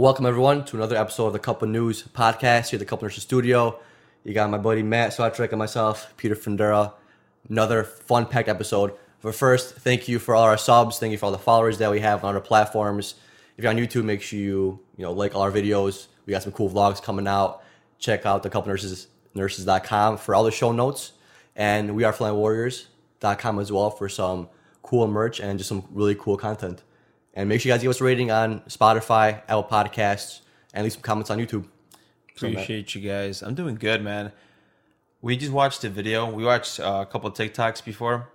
Welcome everyone to another episode of the Couple News Podcast here at the Couple Nurses Studio. You got my buddy Matt Sawtrek and myself, Peter Fendera. Another fun-packed episode. But first, thank you for all our subs. Thank you for all the followers that we have on our platforms. If you're on YouTube, make sure you like all our videos. We got some cool vlogs coming out. Check out the couplenurses.com for all the show notes. And we are FlyingWarriors.com as well for some cool merch and just some really cool content. And make sure you guys give us a rating on Spotify, Apple Podcasts, and leave some comments on YouTube. Appreciate you guys. I'm doing good, man. We just watched a video. We watched a couple of TikToks before.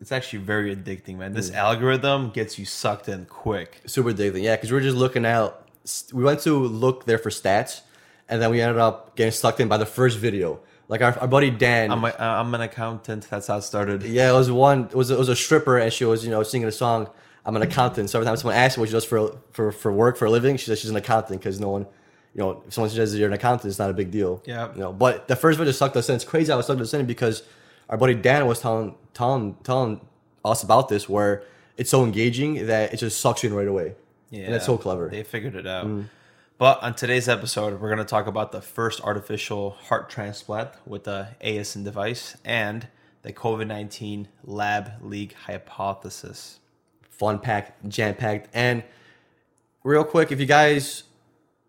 It's actually very addicting, man. This algorithm gets you sucked in quick. Super addicting, yeah, because we were just looking out. We went to look there for stats, and then we ended up getting sucked in by the first video. Like our buddy Dan. I'm an accountant. That's how it started. Yeah, it was one. It was a stripper, and she was singing a song. I'm an accountant. So every time someone asks me what she does for work, for a living, she says she's an accountant because no one, if someone says you're an accountant, it's not a big deal. Yeah. But the first video just sucked us in. It's crazy how it sucked us in because our buddy Dan was telling us about this where it's so engaging that it just sucks you in right away. Yeah. And that's so clever. They figured it out. Mm. But on today's episode, we're going to talk about the first artificial heart transplant with the ASN device and the COVID-19 lab leak hypothesis. Fun-packed, jam-packed, and real quick, if you guys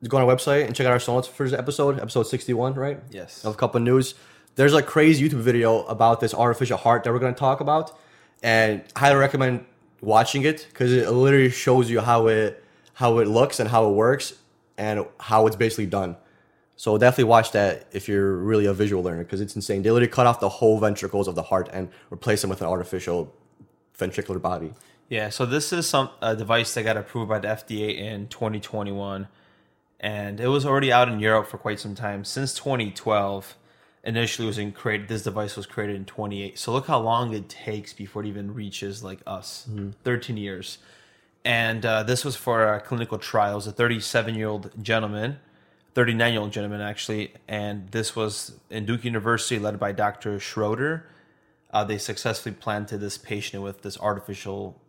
go on our website and check out our show notes for this episode 61, right? Yes. Of a couple of news. There's a crazy YouTube video about this artificial heart that we're going to talk about, and I highly recommend watching it because it literally shows you how it looks and how it works and how it's basically done. So definitely watch that if you're really a visual learner because it's insane. They literally cut off the whole ventricles of the heart and replace them with an artificial ventricular body. Yeah, so this is a device that got approved by the FDA in 2021, and it was already out in Europe for quite some time. Since 2012, initially this device was created in 2018. So look how long it takes before it even reaches like us, 13 years. And this was for clinical trials, a 37-year-old gentleman, 39-year-old gentleman actually, and this was in Duke University led by Dr. Schroeder. They successfully planted this patient with this artificial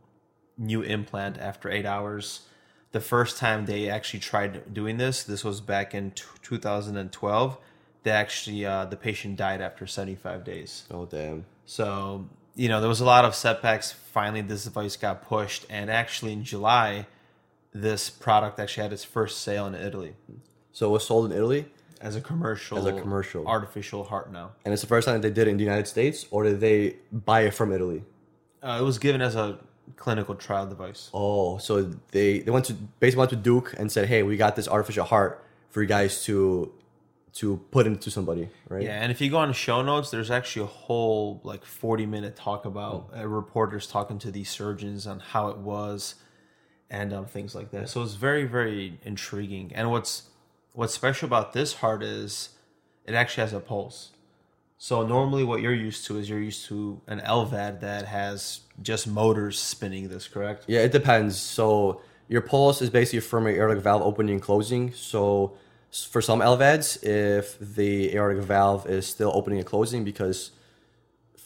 new implant after 8 hours. The first time they actually tried doing this was back in 2012. They actually the patient died after 75 days. Oh damn. So there was a lot of setbacks. Finally this device got pushed, and actually in July this product actually had its first sale in Italy. So it was sold in Italy as a commercial artificial heart now. And it's the first time that they did it in the United States, or did they buy it from Italy? It was given as a clinical trial device. Oh, so they went to Duke and said, "Hey, we got this artificial heart for you guys to put into somebody," right? Yeah, and if you go on show notes, there's actually a whole 40-minute talk about reporters talking to these surgeons on how it was and things like that. So it's very, very intriguing. And what's special about this heart is it actually has a pulse. So normally what you're used to an LVAD that has just motors spinning this, correct? Yeah, it depends. So your pulse is basically from your aortic valve opening and closing. So for some LVADs, if the aortic valve is still opening and closing, because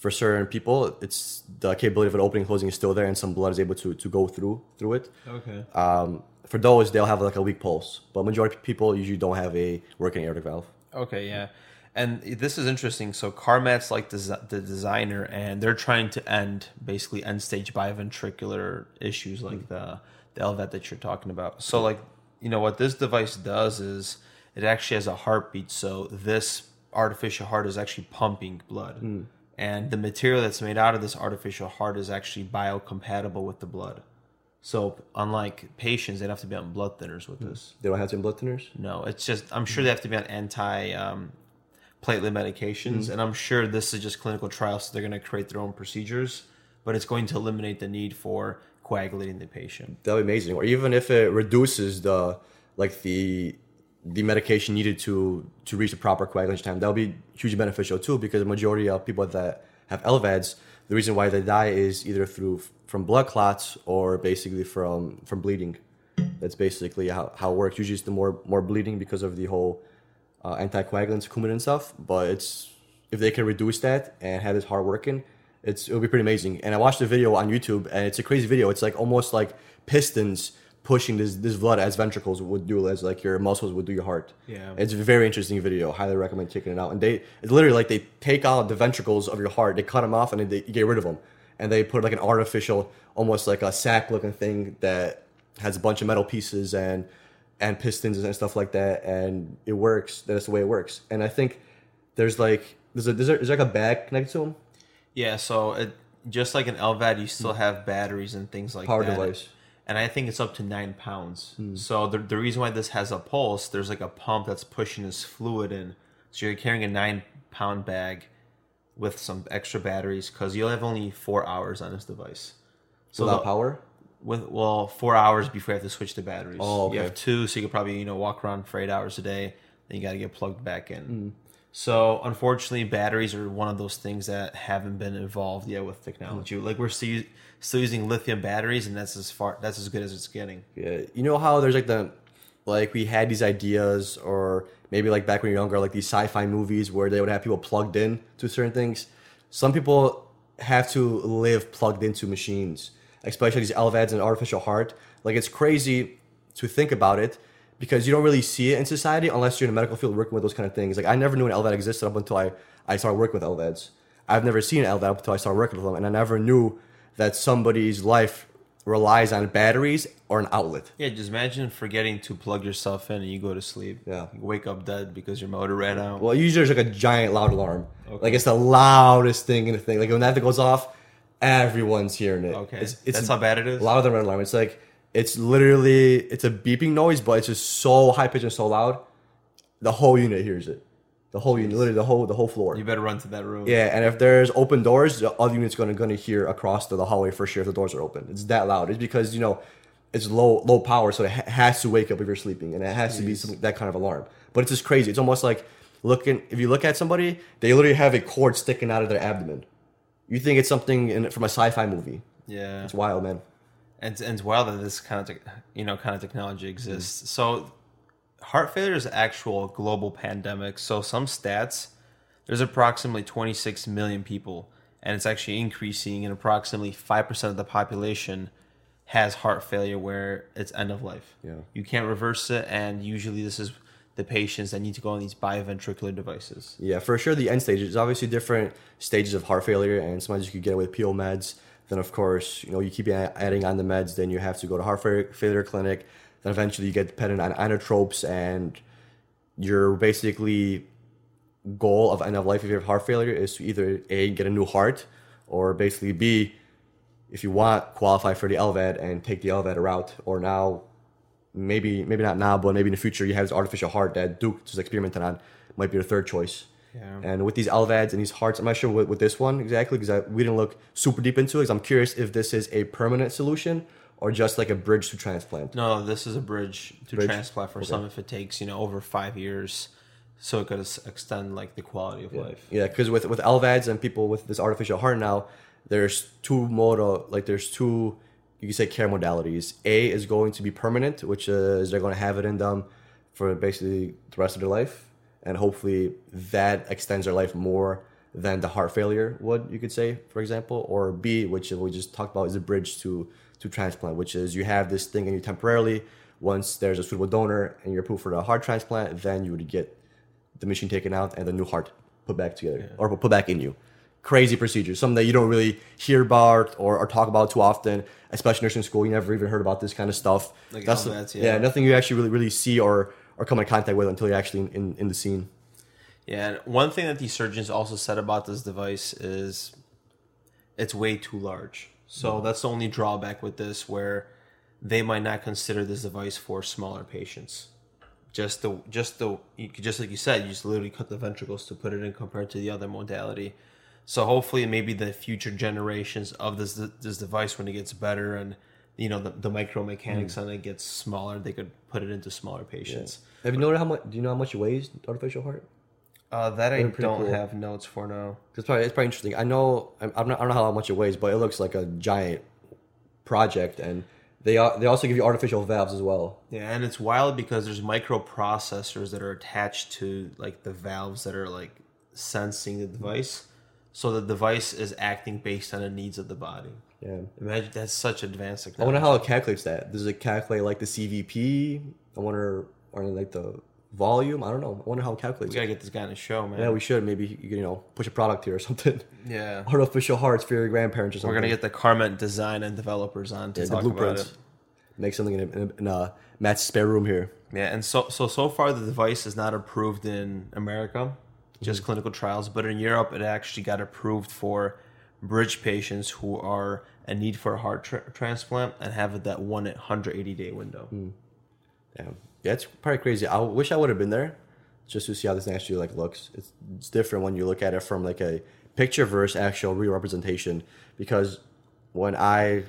for certain people, it's the capability of an opening and closing is still there and some blood is able to go through it. Okay. For those, they'll have a weak pulse. But majority of people usually don't have a working aortic valve. Okay, yeah. And this is interesting. So CarMat's the designer, and they're trying to basically end stage biventricular issues like the LVAD that you're talking about. So what this device does is it actually has a heartbeat. So this artificial heart is actually pumping blood. Mm. And the material that's made out of this artificial heart is actually biocompatible with the blood. So unlike patients, they don't have to be on blood thinners with this. They don't have to be on blood thinners? No, it's just I'm sure they have to be on anti-platelet medications, and I'm sure this is just clinical trials, so they're going to create their own procedures, but it's going to eliminate the need for coagulating the patient. That would be amazing. Or even if it reduces the medication needed to reach the proper coagulation time, that would be hugely beneficial too, because the majority of people that have LVADs, the reason why they die is either from blood clots or basically from bleeding. That's basically how it works. Usually it's the more bleeding because of the whole anticoagulants, Coumadin and stuff, but if they can reduce that and have this heart working, it'll be pretty amazing. And I watched a video on YouTube, and it's a crazy video. It's almost like pistons pushing this blood as ventricles would do, as like your muscles would do your heart. Yeah, it's a very interesting video. Highly recommend checking it out. And it's literally like they take out the ventricles of your heart, they cut them off, and they get rid of them. And they put like an artificial, almost like a sack-looking thing that has a bunch of metal pieces and pistons and stuff like that. And it works. That's the way it works. And I think there's like a bag connected to them. Yeah. So just like an LVAD, you still have batteries and things like power that. Power device. And I think it's up to 9 pounds. Mm. So the reason why this has a pulse, there's like a pump that's pushing this fluid in. So you're carrying a 9-pound bag with some extra batteries because you'll have only 4 hours on this device. So without power? 4 hours before you have to switch the batteries. Oh, okay. You have 2, so you could probably walk around for 8 hours a day. Then you got to get plugged back in. Mm. So unfortunately, batteries are one of those things that haven't been evolved yet with technology. Like we're still using lithium batteries, and that's as good as it's getting. Yeah, you know how there's like we had these ideas, or maybe like back when you're younger, like these sci-fi movies where they would have people plugged in to certain things. Some people have to live plugged into machines, especially these LVADs and artificial heart. Like it's crazy to think about it, because you don't really see it in society unless you're in the medical field working with those kind of things. Like I never knew an LVAD existed up until I started working with LVADs. I've never seen an LVAD up until I started working with them, and I never knew that somebody's life relies on batteries or an outlet. Yeah, just imagine forgetting to plug yourself in and you go to sleep. Yeah. You wake up dead because your motor ran out. Well, usually there's like a giant loud alarm. Okay. Like it's the loudest thing in the thing. Like when that goes off, everyone's hearing it. Okay, that's how bad it is? Louder than an alarm. It's like... It's literally, it's a beeping noise, but it's just so high-pitched and so loud, the whole unit hears it. The whole unit, literally the whole floor. You better run to that room. Yeah, and if there's open doors, the other unit's going to hear across the hallway for sure if the doors are open. It's that loud. It's because, it's low power, so it has to wake up if you're sleeping, and it has to be that kind of alarm. But it's just crazy. It's almost like, if you look at somebody, they literally have a cord sticking out of their abdomen. You think it's something from a sci-fi movie. Yeah. It's wild, man. And it's wild that this kind of technology exists. Mm. So heart failure is an actual global pandemic. So some stats, there's approximately 26 million people, and it's actually increasing, and approximately 5% of the population has heart failure where it's end of life. Yeah. You can't reverse it, and usually this is the patients that need to go on these bioventricular devices. Yeah, for sure the end stage. There's obviously different stages of heart failure, and sometimes you could get away with PO meds. Then, of course, you keep adding on the meds. Then you have to go to heart failure clinic. Then eventually you get dependent on inotropes, and your basically goal of end of life if you have heart failure is to either A, get a new heart, or basically B, if you want, qualify for the LVAD and take the LVAD route. Or now, maybe not now, but maybe in the future you have this artificial heart that Duke just experimented on. Might be the third choice. Yeah. And with these LVADs and these hearts, I'm not sure with this one exactly because we didn't look super deep into it. Because I'm curious if this is a permanent solution or just like a bridge to transplant. No, this is a bridge to transplant for some if it takes over 5 years, so it could extend like the quality of life. Yeah, because with LVADs and people with this artificial heart now, there's two you could say care modalities. A is going to be permanent, which is they're going to have it in them for basically the rest of their life. And hopefully that extends their life more than the heart failure would, you could say, for example. Or B, which we just talked about, is a bridge to transplant, which is you have this thing in you temporarily. Once there's a suitable donor and you're approved for the heart transplant, then you would get the machine taken out and the new heart put back together or put back in you. Crazy procedure, something that you don't really hear about or talk about too often, especially nursing school. You never even heard about this kind of stuff. Like nothing you actually really see or come in contact with until you're actually in the scene. Yeah, and one thing that these surgeons also said about this device is it's way too large. So that's the only drawback with this, where they might not consider this device for smaller patients. Just like you said, you just literally cut the ventricles to put it in compared to the other modality. So hopefully maybe the future generations of this device, when it gets better and the micromechanics on it gets smaller, they could put it into smaller patients. Yeah. Have you noted how much it weighs, artificial heart? That I don't have notes for now. It's probably interesting. I don't know how much it weighs, but it looks like a giant project, and they also give you artificial valves as well. Yeah, and it's wild because there's microprocessors that are attached to like the valves that are like sensing the device, so the device is acting based on the needs of the body. Yeah. Imagine that's such advanced technology. I wonder how it calculates that. Does it calculate like the CVP? I wonder, or like the volume? I don't know. I wonder how it calculates. We gotta get this guy on the show, man. Yeah, we should. Maybe you can, you know, push a product here or something. Yeah. Artificial hearts for your grandparents or something. We're gonna get the Carment design and developers on to talk about it. Make something in Matt's spare room here. Yeah, and so far the device is not approved in America, just clinical trials. But in Europe, it actually got approved for bridge patients who are in need for a heart transplant and have that 180-day window. Mm. Damn. Yeah, it's probably crazy. I wish I would have been there just to see how this actually like looks. It's different when you look at it from like a picture versus actual real representation. Because when I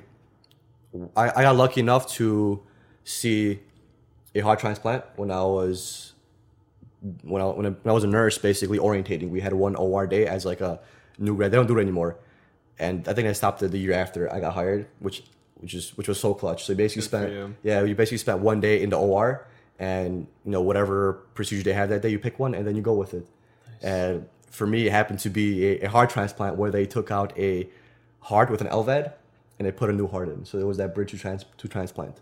got lucky enough to see a heart transplant when I was a nurse, basically orientating. We had one OR day as like a new grad. They don't do it anymore, and I think I stopped it the year after I got hired, which was so clutch. So you basically spent 1 day in the OR, and you know whatever procedure they had that day, you pick one and then you go with it. Nice. And for me, it happened to be a heart transplant where they took out a heart with an LVAD and they put a new heart in. So there was that bridge to transplant.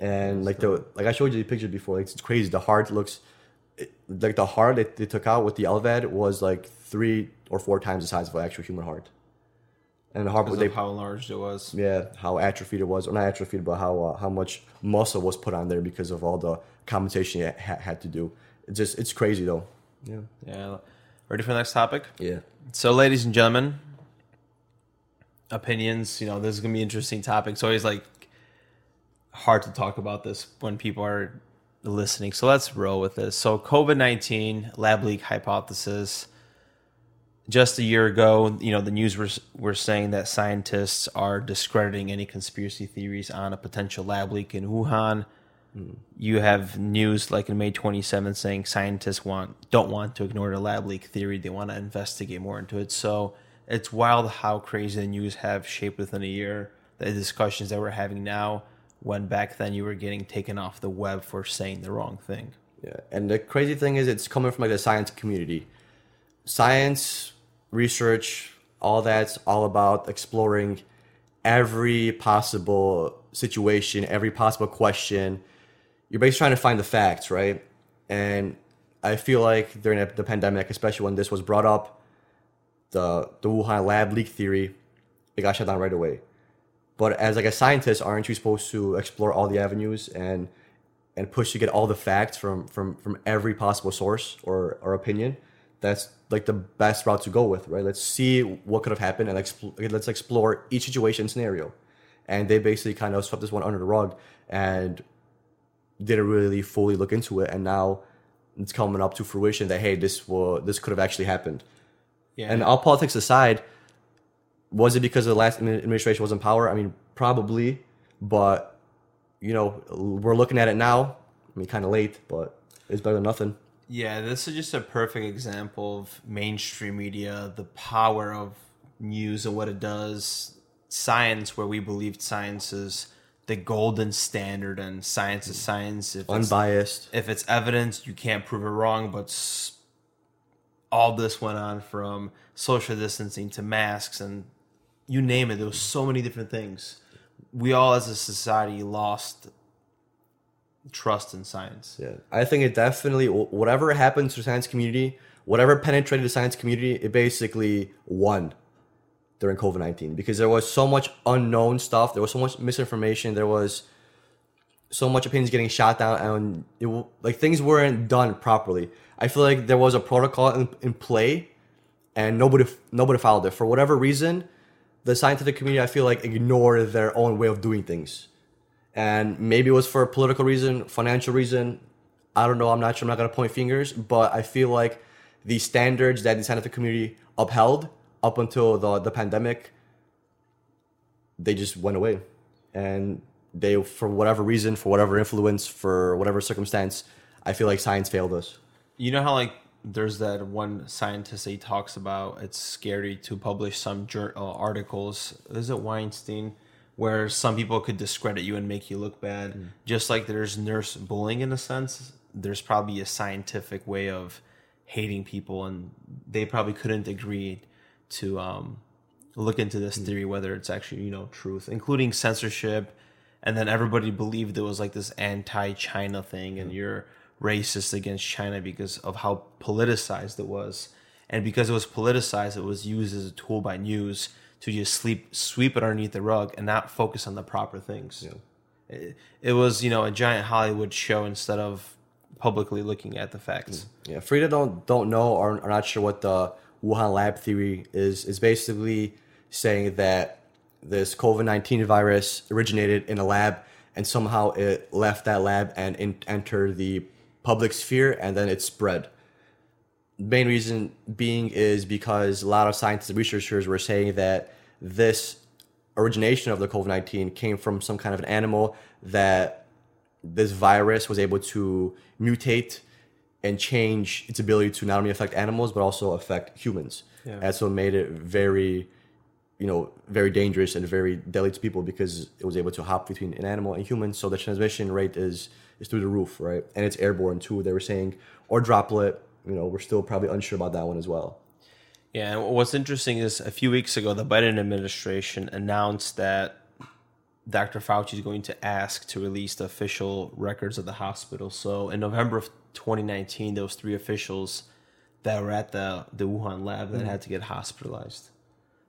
And like the I showed you the picture before, like, it's crazy. The heart looks like the heart that they took out with the LVAD was like 3 or 4 times the size of an actual human heart. And the heart was how large it was. Yeah, how atrophied it was, or not atrophied, but how much muscle was put on there because of all the compensation it had to do. It's crazy though. Yeah. Yeah. Ready for the next topic? Yeah. So, ladies and gentlemen, opinions. You know, this is gonna be an interesting topic. It's always like hard to talk about this when people are listening. So let's roll with this. So COVID-19 lab leak hypothesis. Just a year ago, you know, the news were saying that scientists are discrediting any conspiracy theories on a potential lab leak in Wuhan. Mm. You have news like in May 27 saying scientists don't want to ignore the lab leak theory. They want to investigate more into it. So it's wild how crazy the news have shaped within a year. The discussions that we're having now, when back then you were getting taken off the web for saying the wrong thing. Yeah, and the crazy thing is it's coming from like the science community. Science, research, all that's all about exploring every possible situation, every possible question. You're basically trying to find the facts, right? And I feel like during the pandemic, especially when this was brought up, the Wuhan lab leak theory, it got shut down right away. But as like a scientist, aren't you supposed to explore all the avenues and push to get all the facts from every possible source or opinion? That's like the best route to go with, right? Let's see what could have happened and let's explore each situation scenario. And they basically kind of swept this one under the rug and didn't really fully look into it. And now it's coming up to fruition that, hey, this could have actually happened. Yeah. And all politics aside, was it because the last administration was in power? I mean, probably, but, you know, we're looking at it now. I mean, kind of late, but it's better than nothing. Yeah, this is just a perfect example of mainstream media, the power of news and what it does. Science, where we believed science is the golden standard and science is science. If unbiased. If it's evidence, you can't prove it wrong, but all this went on from social distancing to masks and you name it. There was so many different things. We all as a society lost trust in science. Yeah, I think it definitely, whatever happened to the science community, whatever penetrated the science community, it basically won during COVID-19 because there was so much unknown stuff. There was so much misinformation. There was so much opinions getting shot down and it, like things weren't done properly. I feel like there was a protocol in play and nobody followed it. For whatever reason, the scientific community, I feel like, ignored their own way of doing things. And maybe it was for a political reason, financial reason. I don't know. I'm not sure. I'm not going to point fingers. But I feel like the standards that the scientific community upheld up until the pandemic, they just went away. And they, for whatever reason, for whatever influence, for whatever circumstance, I feel like science failed us. You know how, like, there's that one scientist that he talks about, it's scary to publish some articles. Is it Weinstein? Where some people could discredit you and make you look bad. Mm. Just like there's nurse bullying in a sense, there's probably a scientific way of hating people, and they probably couldn't agree to look into this theory, whether it's actually, you know, truth, including censorship. And then everybody believed there was like this anti-China thing and you're racist against China because of how politicized it was. And because it was politicized, it was used as a tool by news to just sweep it underneath the rug and not focus on the proper things. Yeah. It was, you know, a giant Hollywood show instead of publicly looking at the facts. Yeah, for you that don't know or are not sure what the Wuhan lab theory is basically saying that this COVID-19 virus originated in a lab and somehow it left that lab and entered the public sphere and then it spread. The main reason being is because a lot of scientists and researchers were saying that this origination of the COVID-19 came from some kind of an animal that this virus was able to mutate and change its ability to not only affect animals, but also affect humans. Yeah. And so it made it very, you know, very dangerous and very deadly to people because it was able to hop between an animal and human. So the transmission rate is through the roof, right? And it's airborne too, they were saying, or droplet. You know, we're still probably unsure about that one as well. Yeah, and what's interesting is a few weeks ago, the Biden administration announced that Dr. Fauci is going to ask to release the official records of the hospital. So in November of 2019, there was 3 officials that were at the Wuhan lab that had to get hospitalized.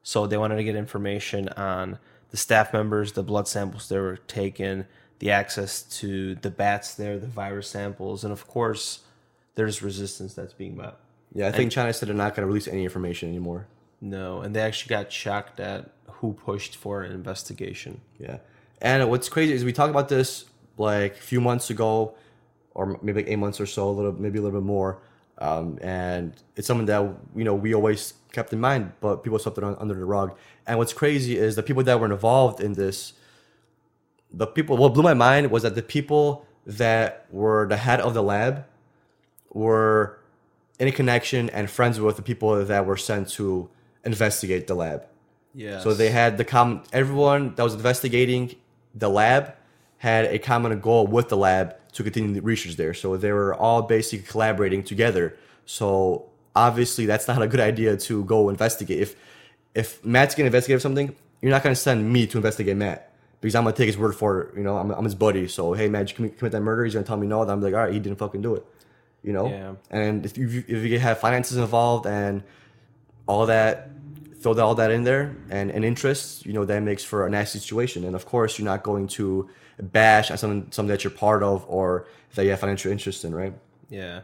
So they wanted to get information on the staff members, the blood samples that were taken, the access to the bats there, the virus samples, and of course, there's resistance that's being met. Yeah, I think China said they're not going to release any information anymore. No, and they actually got shocked at who pushed for an investigation. Yeah, and what's crazy is we talked about this like a few months ago, or maybe like 8 months or so, a little bit more. And it's something that, you know, we always kept in mind, but people swept it under the rug. And what's crazy is the people that were involved in this, the people. What blew my mind was that the people that were the head of the lab were in a connection and friends with the people that were sent to investigate the lab. Yeah. So they had everyone that was investigating the lab had a common goal with the lab to continue the research there. So they were all basically collaborating together. So obviously that's not a good idea to go investigate. If Matt's going to investigate something, you're not going to send me to investigate Matt because I'm going to take his word for it. You know, I'm his buddy. So, hey, Matt, you commit that murder? He's going to tell me no. Then I'm like, all right, he didn't fucking do it. You know, yeah. And if you have finances involved and all that, throw all that in there and interests, you know, that makes for a nasty situation. And of course, you're not going to bash on something that you're part of or that you have financial interest in, right? Yeah.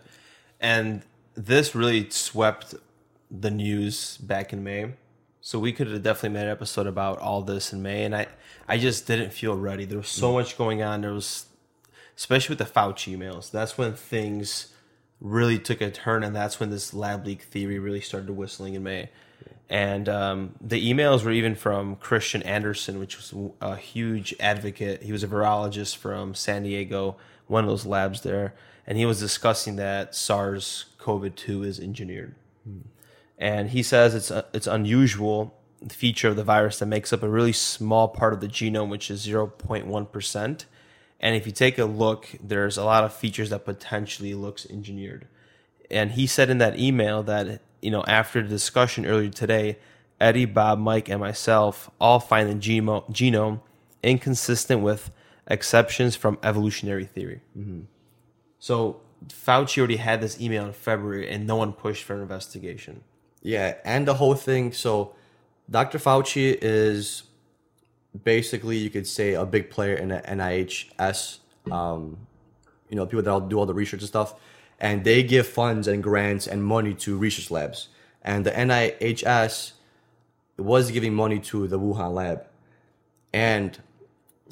And this really swept the news back in May. So we could have definitely made an episode about all this in May. And I just didn't feel ready. There was so much going on. There was, especially with the Fauci emails, that's when things really took a turn, and that's when this lab leak theory really started whistling in May. Yeah. And the emails were even from Christian Anderson, which was a huge advocate. He was a virologist from San Diego, one of those labs there, and he was discussing that SARS-CoV-2 is engineered. And he says it's unusual feature of the virus that makes up a really small part of the genome, which is 0.1%. And if you take a look, there's a lot of features that potentially looks engineered. And he said in that email that, you know, after the discussion earlier today, Eddie, Bob, Mike, and myself all find the genome inconsistent with exceptions from evolutionary theory. So Fauci already had this email in February, and no one pushed for an investigation. Yeah, and the whole thing. So Dr. Fauci is basically, you could say, a big player in the NIHS, you know, people that all do all the research and stuff, and they give funds and grants and money to research labs. And the NIHS was giving money to the Wuhan lab. And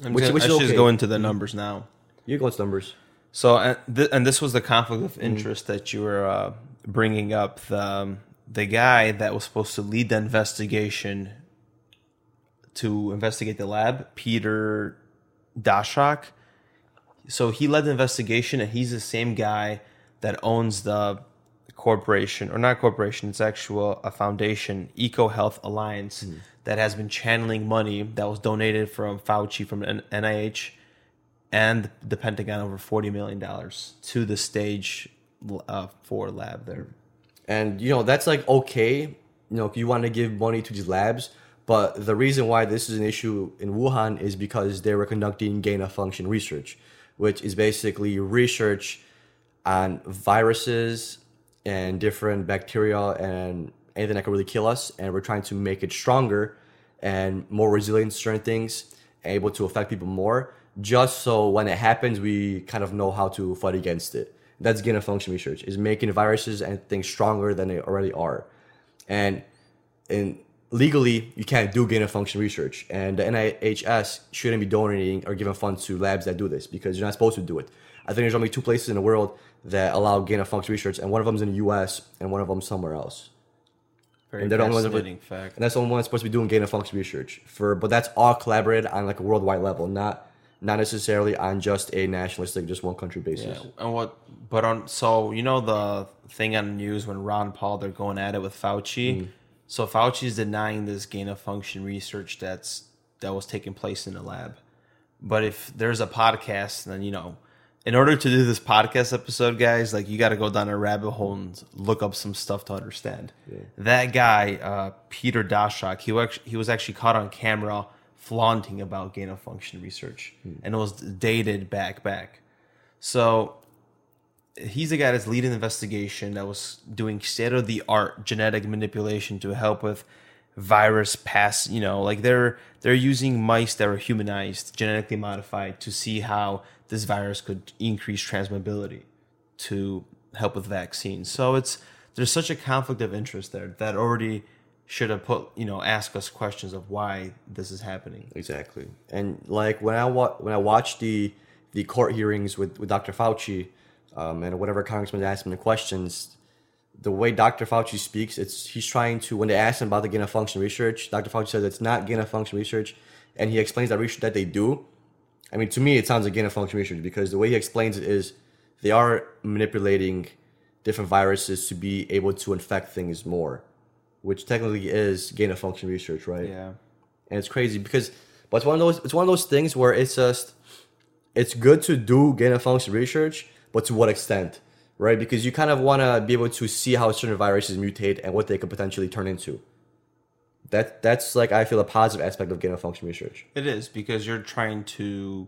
I should just go into the numbers now. You go into numbers. So, and this was the conflict of interest that you were bringing up. The guy that was supposed to lead the investigation to investigate the lab, Peter Daszak. So he led the investigation, and he's the same guy that owns the corporation, or not corporation, it's actual a foundation, EcoHealth Alliance, that has been channeling money that was donated from Fauci, from NIH, and the Pentagon, over $40 million to the stage 4 lab there. And, you know, that's like, okay, you know, if you want to give money to these labs, But the reason why this is an issue in Wuhan is because they were conducting gain-of-function research, which is basically research on viruses and different bacteria and anything that could really kill us. And we're trying to make it stronger and more resilient to certain things, able to affect people more, just so when it happens, we kind of know how to fight against it. That's gain-of-function research, is making viruses and things stronger than they already are. And in legally, you can't do gain-of-function research, and the NIH shouldn't be donating or giving funds to labs that do this because you're not supposed to do it. I think there's only two places in the world that allow gain-of-function research, and one of them is in the U.S. and one of them somewhere else. Very fascinating fact. And that's the only one that's supposed to be doing gain-of-function research for, but that's all collaborated on like a worldwide level, not necessarily on just a nationalistic, just one country basis. Yeah. So you know the thing on the news when Ron Paul, they're going at it with Fauci. Mm. So Fauci's denying this gain-of-function research that was taking place in the lab. But if there's a podcast, then, you know, in order to do this podcast episode, guys, like you got to go down a rabbit hole and look up some stuff to understand. Yeah. That guy, Peter Daszak, he was actually caught on camera flaunting about gain-of-function research. Hmm. And it was dated back. So he's the guy that's leading the investigation that was doing state-of-the-art genetic manipulation to help with virus pass. You know, like they're using mice that were humanized, genetically modified, to see how this virus could increase transmissibility to help with vaccines. So there's such a conflict of interest there that already should have ask us questions of why this is happening. Exactly. And like when I watched the court hearings with Dr. Fauci. And whatever congressman asked him the questions, the way Dr. Fauci speaks, he's trying to, when they ask him about the gain-of-function research, Dr. Fauci says it's not gain-of-function research, and he explains that research that they do. I mean, to me, it sounds like gain-of-function research because the way he explains it is they are manipulating different viruses to be able to infect things more, which technically is gain-of-function research, right? Yeah. And it's crazy because, but it's one of those things where it's just, it's good to do gain-of-function research, but to what extent, right? Because you kind of want to be able to see how certain viruses mutate and what they could potentially turn into. That's like, I feel, a positive aspect of gain-of-function research. It is, because you're trying to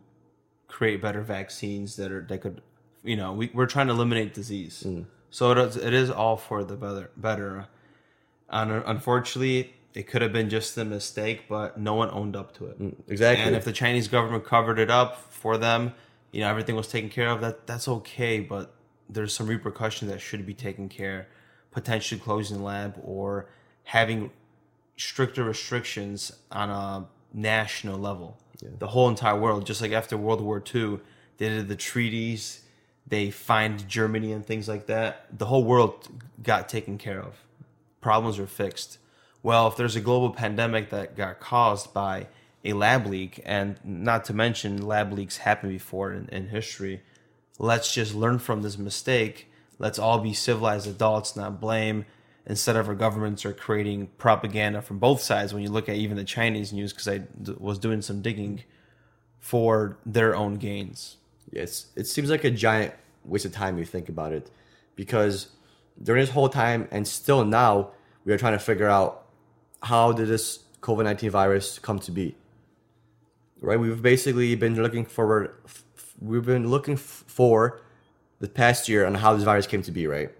create better vaccines we're trying to eliminate disease. Mm. So it is all for the better. Unfortunately, it could have been just a mistake, but no one owned up to it. Mm, exactly. And if the Chinese government covered it up for them, you know, everything was taken care of, that's okay, but there's some repercussions that should be taken care, potentially closing the lab or having stricter restrictions on a national level. Yeah. The whole entire world, just like after World War II, they did the treaties, they fined Germany and things like that. The whole world got taken care of. Problems were fixed. Well, if there's a global pandemic that got caused by a lab leak, and not to mention lab leaks happened before in history. Let's just learn from this mistake. Let's all be civilized adults, not blame. Instead of our governments are creating propaganda from both sides, when you look at even the Chinese news, because I was doing some digging for their own gains. Yes, it seems like a giant waste of time if you think about it, because during this whole time and still now, we are trying to figure out how did this COVID-19 virus come to be. Right, we've basically been looking for the past year on how this virus came to be, right?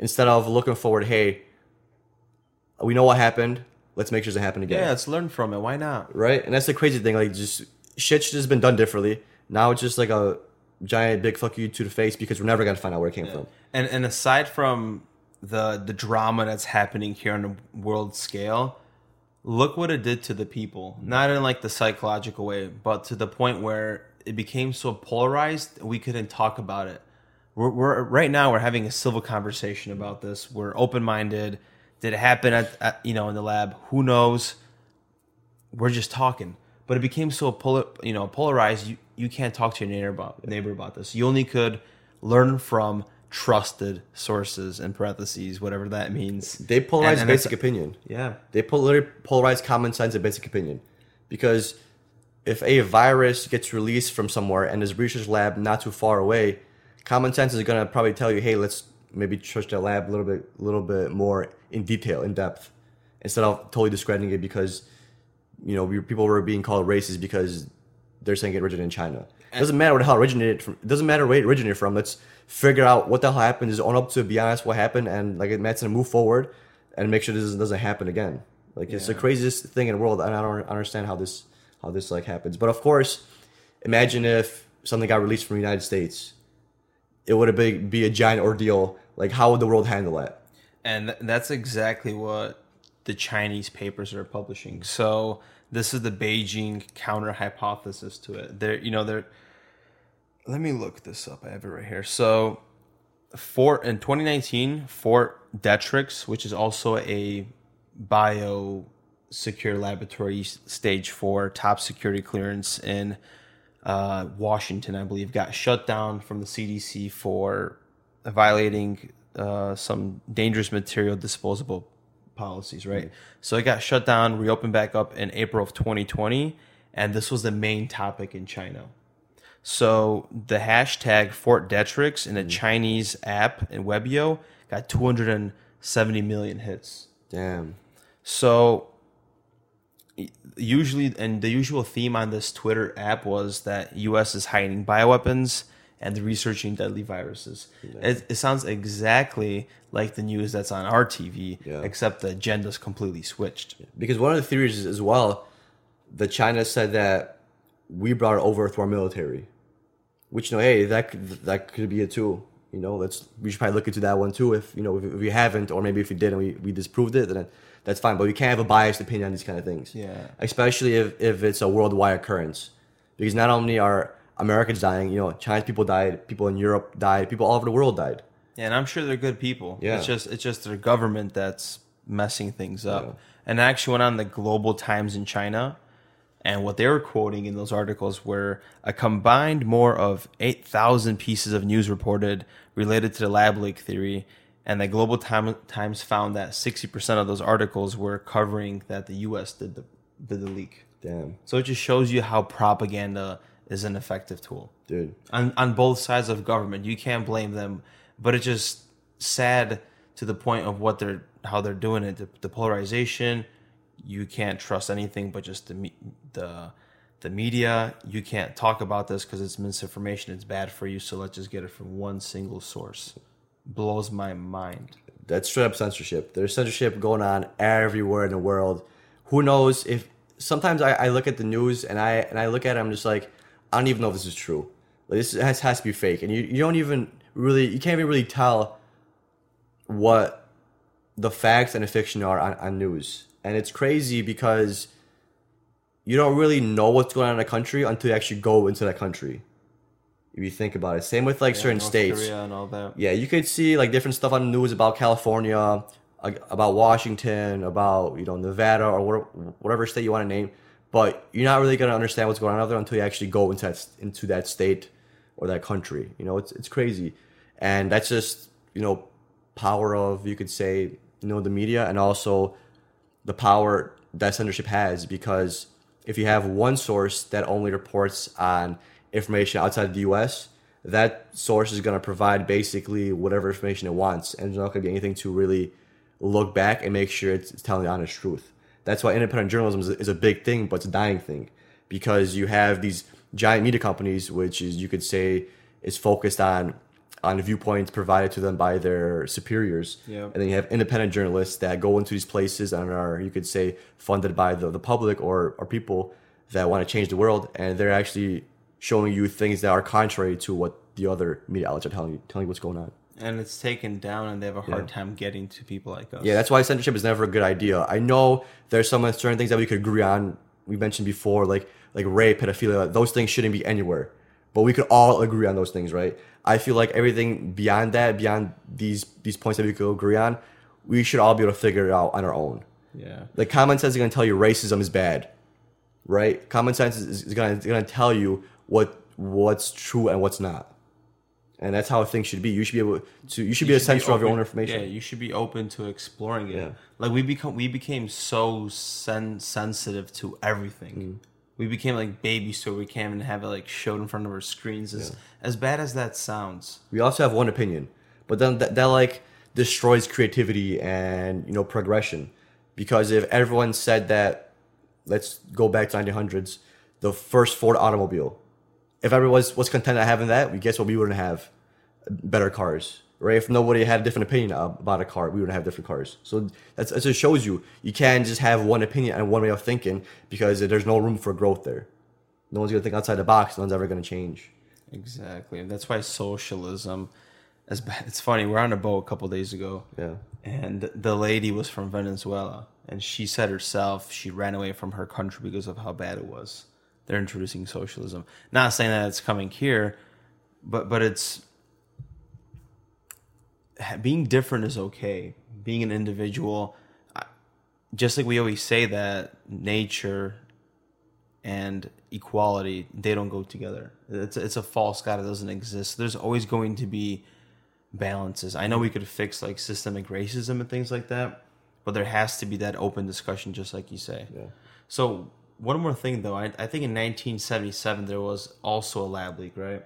Instead of looking forward, hey, we know what happened, let's make sure it doesn't happen again. Yeah, let's learn from it, why not? Right, and that's the crazy thing, like just shit's just been done differently. Now it's just like a giant big fuck you to the face because we're never going to find out where it came from. And aside from the drama that's happening here on the world scale, look what it did to the people, not in like the psychological way, but to the point where it became so polarized we couldn't talk about it. We're right now we're having a civil conversation about this. We're open-minded. Did it happen at in the lab? Who knows? We're just talking, but it became so polarized. You can't talk to your neighbor about this. You only could learn from trusted sources, in parentheses, whatever that means. They polarize and basic opinion. Yeah. They polarize common sense and basic opinion. Because if a virus gets released from somewhere and there's a research lab not too far away, common sense is going to probably tell you, hey, let's maybe trust that lab a little bit more in detail, in depth, instead of totally discrediting it because people were being called racist because they're saying it originated in China. It doesn't matter how it originated from. It doesn't matter where it originated from. Let's figure out what the hell happened. Just own up to it, be honest what happened, and like Matt's gonna move forward and make sure this doesn't happen again. Like it's the craziest thing in the world, and I don't understand how this like happens. But of course, imagine if something got released from the United States, it would have be a giant ordeal. Like how would the world handle it? And that's exactly what the Chinese papers are publishing. So this is the Beijing counter hypothesis to it. Let me look this up. I have it right here. So in 2019, Fort Detrick, which is also a biosecure laboratory stage 4 top security clearance in Washington, I believe, got shut down from the CDC for violating some dangerous material disposable policies, right? Mm-hmm. So it got shut down, reopened back up in April of 2020, and this was the main topic in China. So the hashtag Fort Detrick in a Chinese app in Weibo got 270 million hits. Damn. So the usual theme on this Twitter app was that U.S. is hiding bioweapons and researching deadly viruses. Yeah. It sounds exactly like the news that's on our TV, except the agenda's completely switched. Because one of the theories is, as well, that China said that we brought it over through our military, which, that could be it too. We should probably look into that one too. If we haven't, or maybe if we did and we disproved it, then that's fine. But we can't have a biased opinion on these kind of things. Yeah. Especially if it's a worldwide occurrence, because not only are Americans dying, Chinese people died, people in Europe died, people all over the world died. Yeah, and I'm sure they're good people. Yeah. It's just their government that's messing things up. Yeah. And I actually went on the Global Times in China, and what they were quoting in those articles were a combined more of 8,000 pieces of news reported related to the lab leak theory, and the Global Times found that 60% of those articles were covering that the U.S. did the leak. Damn. So it just shows you how propaganda is an effective tool, dude. On both sides of government, you can't blame them, but it's just sad to the point of how they're doing it. The polarization, you can't trust anything but just the media. You can't talk about this because it's misinformation. It's bad for you. So let's just get it from one single source. Blows my mind. That's straight up censorship. There's censorship going on everywhere in the world. Who knows if? Sometimes I look at the news and I look at it. I'm just like, I don't even know if this is true. Like, this has to be fake. And you don't even really, you can't even really tell what the facts and the fiction are on news. And it's crazy because you don't really know what's going on in a country until you actually go into that country. If you think about it. Same with certain North states. Korea and all that. Yeah, you could see different stuff on the news about California, about Washington, about Nevada or whatever state you want to name. But you're not really going to understand what's going on out there until you actually go into that state or that country. It's crazy. And that's just, power of, you could say, the media, and also the power that censorship has. Because if you have one source that only reports on information outside of the U.S., that source is going to provide basically whatever information it wants. And there's not going to be anything to really look back and make sure it's telling the honest truth. That's why independent journalism is a big thing, but it's a dying thing, because you have these giant media companies, which is, you could say, is focused on viewpoints provided to them by their superiors. Yep. And then you have independent journalists that go into these places and are, you could say, funded by the public or people that want to change the world. And they're actually showing you things that are contrary to what the other media outlets are telling you what's going on. And it's taken down, and they have a hard time getting to people like us. Yeah, that's why censorship is never a good idea. I know there's some certain things that we could agree on. We mentioned before, like rape, pedophilia. Those things shouldn't be anywhere. But we could all agree on those things, right? I feel like everything beyond that, beyond these points that we could agree on, we should all be able to figure it out on our own. Yeah. Like common sense is going to tell you racism is bad, right? Common sense is going to tell you what's true and what's not. And that's how things should be. You should be able to. You should be a censor of your own information. Yeah, you should be open to exploring it. Yeah. Like we became so sensitive to everything. Mm. We became like babies, so we can't even have it showed in front of our screens. As bad as that sounds, we also have one opinion, but then that destroys creativity and progression, because if everyone said that let's go back to 1900s, the first Ford automobile. If everyone was content at having that, we guess what we wouldn't have better cars, right? If nobody had a different opinion about a car, we wouldn't have different cars. So that just shows you can't just have one opinion and one way of thinking, because there's no room for growth there. No one's going to think outside the box. No one's ever going to change. Exactly. And that's why socialism, it's funny, we're on a boat a couple of days ago. Yeah. And the lady was from Venezuela. And she said herself, she ran away from her country because of how bad it was. They're introducing socialism. Not saying that it's coming here, but it's... Being different is okay. Being an individual, just like we always say that nature and equality, they don't go together. It's a false god. It doesn't exist. There's always going to be balances. I know we could fix like systemic racism and things like that, but there has to be that open discussion, just like you say. Yeah. So one more thing, though. I think in 1977, there was also a lab leak, right?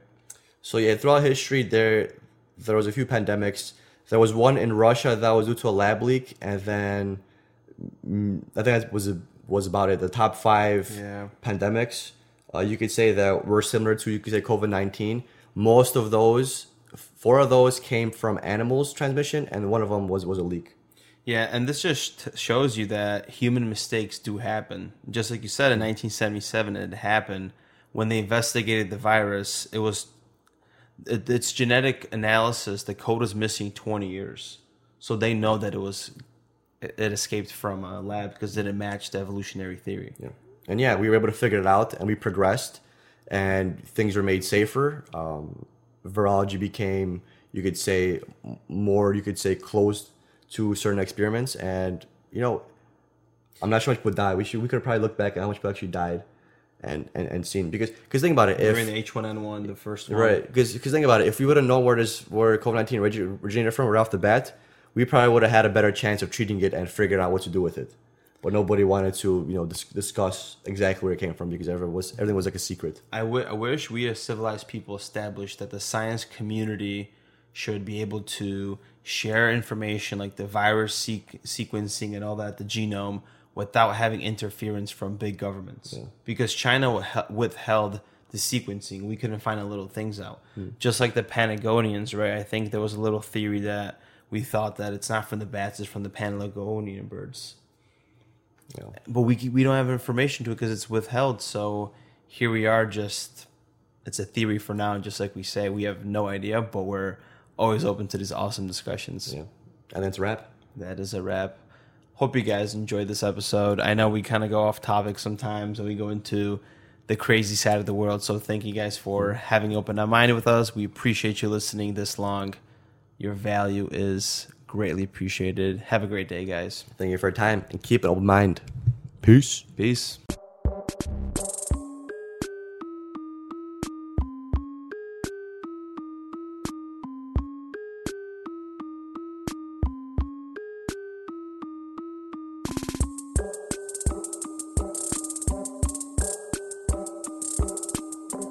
So yeah, throughout history, there was a few pandemics. There was one in Russia that was due to a lab leak, and then I think that was about it. The top five pandemics, you could say that were similar to, you could say, COVID-19. Most of those, four of those came from animals transmission, and one of them was a leak. Yeah, and this just shows you that human mistakes do happen. Just like you said, in 1977, it happened. When they investigated the virus, it was... It's genetic analysis. The code is missing 20 years, so they know that it escaped from a lab because it didn't match the evolutionary theory. Yeah, and we were able to figure it out, and we progressed, and things were made safer. Virology became, you could say, more, you could say, closed to certain experiments, and I'm not sure how much would die. We could probably look back at how much people actually died. And seen, because think about it, if the H1N1, the first one, right? Because think about it, if we would have known where COVID-19 originated from right off the bat, we probably would have had a better chance of treating it and figuring out what to do with it. But nobody wanted to discuss exactly where it came from, because everything was like a secret. I wish we as civilized people established that the science community should be able to share information like the virus sequencing and all that, the genome, without having interference from big governments. Yeah. Because China withheld the sequencing. We couldn't find the little things out. Just like the Patagonians, right? I think there was a little theory that we thought that it's not from the bats, it's from the Patagonian birds. Yeah. But we don't have information to it because it's withheld. So here we are, just, it's a theory for now. Just like we say, we have no idea, but we're always open to these awesome discussions. Yeah. And that's a wrap. That is a wrap. Hope you guys enjoyed this episode. I know we kind of go off topic sometimes and we go into the crazy side of the world. So thank you guys for having opened our mind with us. We appreciate you listening this long. Your value is greatly appreciated. Have a great day, guys. Thank you for your time, and keep an open mind. Peace. Peace.